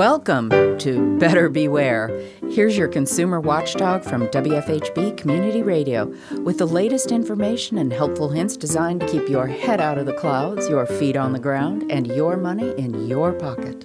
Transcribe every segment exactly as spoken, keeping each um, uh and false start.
Welcome to Better Beware. Here's your consumer watchdog from W F H B Community Radio with the latest information and helpful hints designed to keep your head out of the clouds, your feet on the ground, and your money in your pocket.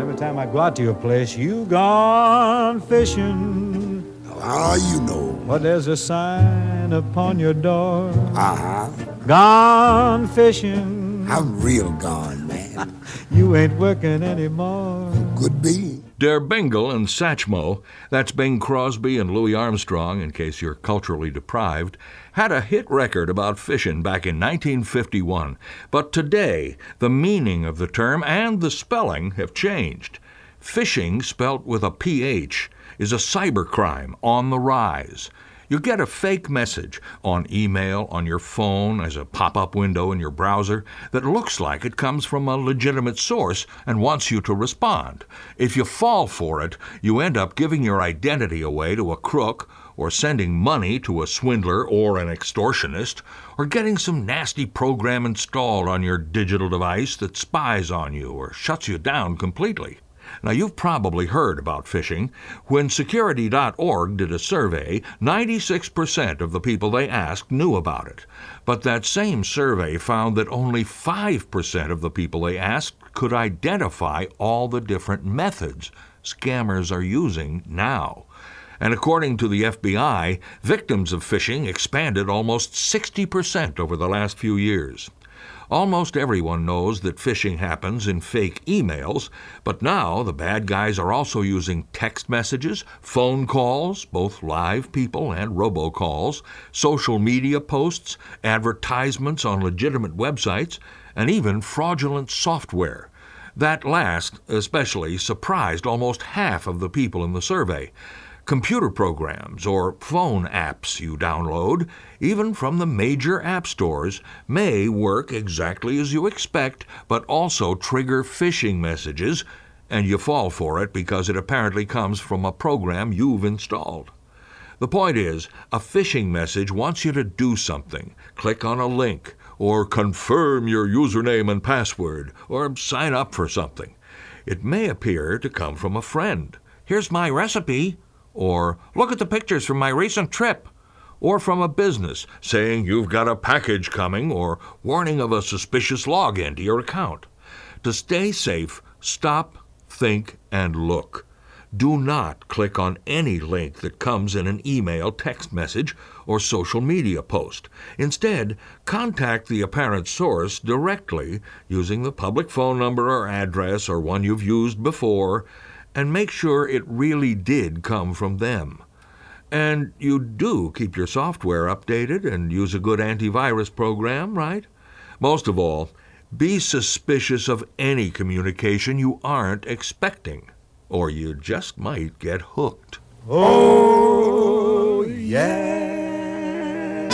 Every time I go out to your place, you gone fishing. Ah, you know. But there's a sign upon your door. Uh-huh. Gone fishing. I'm real gone, man. You ain't working anymore. Could be. Der Bingle and Satchmo, that's Bing Crosby and Louis Armstrong, in case you're culturally deprived, had a hit record about fishing back in nineteen fifty-one. But today, the meaning of the term and the spelling have changed. Phishing, spelt with a P H, is a cybercrime on the rise. You get a fake message on email, on your phone, as a pop-up window in your browser that looks like it comes from a legitimate source and wants you to respond. If you fall for it, you end up giving your identity away to a crook or sending money to a swindler or an extortionist or getting some nasty program installed on your digital device that spies on you or shuts you down completely. Now, you've probably heard about phishing. When Security dot org did a survey, ninety-six percent of the people they asked knew about it. But that same survey found that only five percent of the people they asked could identify all the different methods scammers are using now. And according to the F B I, victims of phishing expanded almost sixty percent over the last few years. Almost everyone knows that phishing happens in fake emails, but now the bad guys are also using text messages, phone calls, both live people and robocalls, social media posts, advertisements on legitimate websites, and even fraudulent software. That last especially surprised almost half of the people in the survey. Computer programs or phone apps you download, even from the major app stores, may work exactly as you expect, but also trigger phishing messages, and you fall for it because it apparently comes from a program you've installed. The point is, a phishing message wants you to do something. Click on a link, or confirm your username and password, or sign up for something. It may appear to come from a friend. Here's my recipe. Or, look at the pictures from my recent trip. Or from a business saying you've got a package coming or warning of a suspicious login to your account. To stay safe, stop, think, and look. Do not click on any link that comes in an email, text message, or social media post. Instead, contact the apparent source directly using the public phone number or address or one you've used before, and make sure it really did come from them. And you do keep your software updated and use a good antivirus program, right? Most of all, be suspicious of any communication you aren't expecting, or you just might get hooked. Oh, yeah!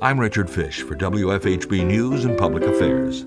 I'm Richard Fish for W F H B News and Public Affairs.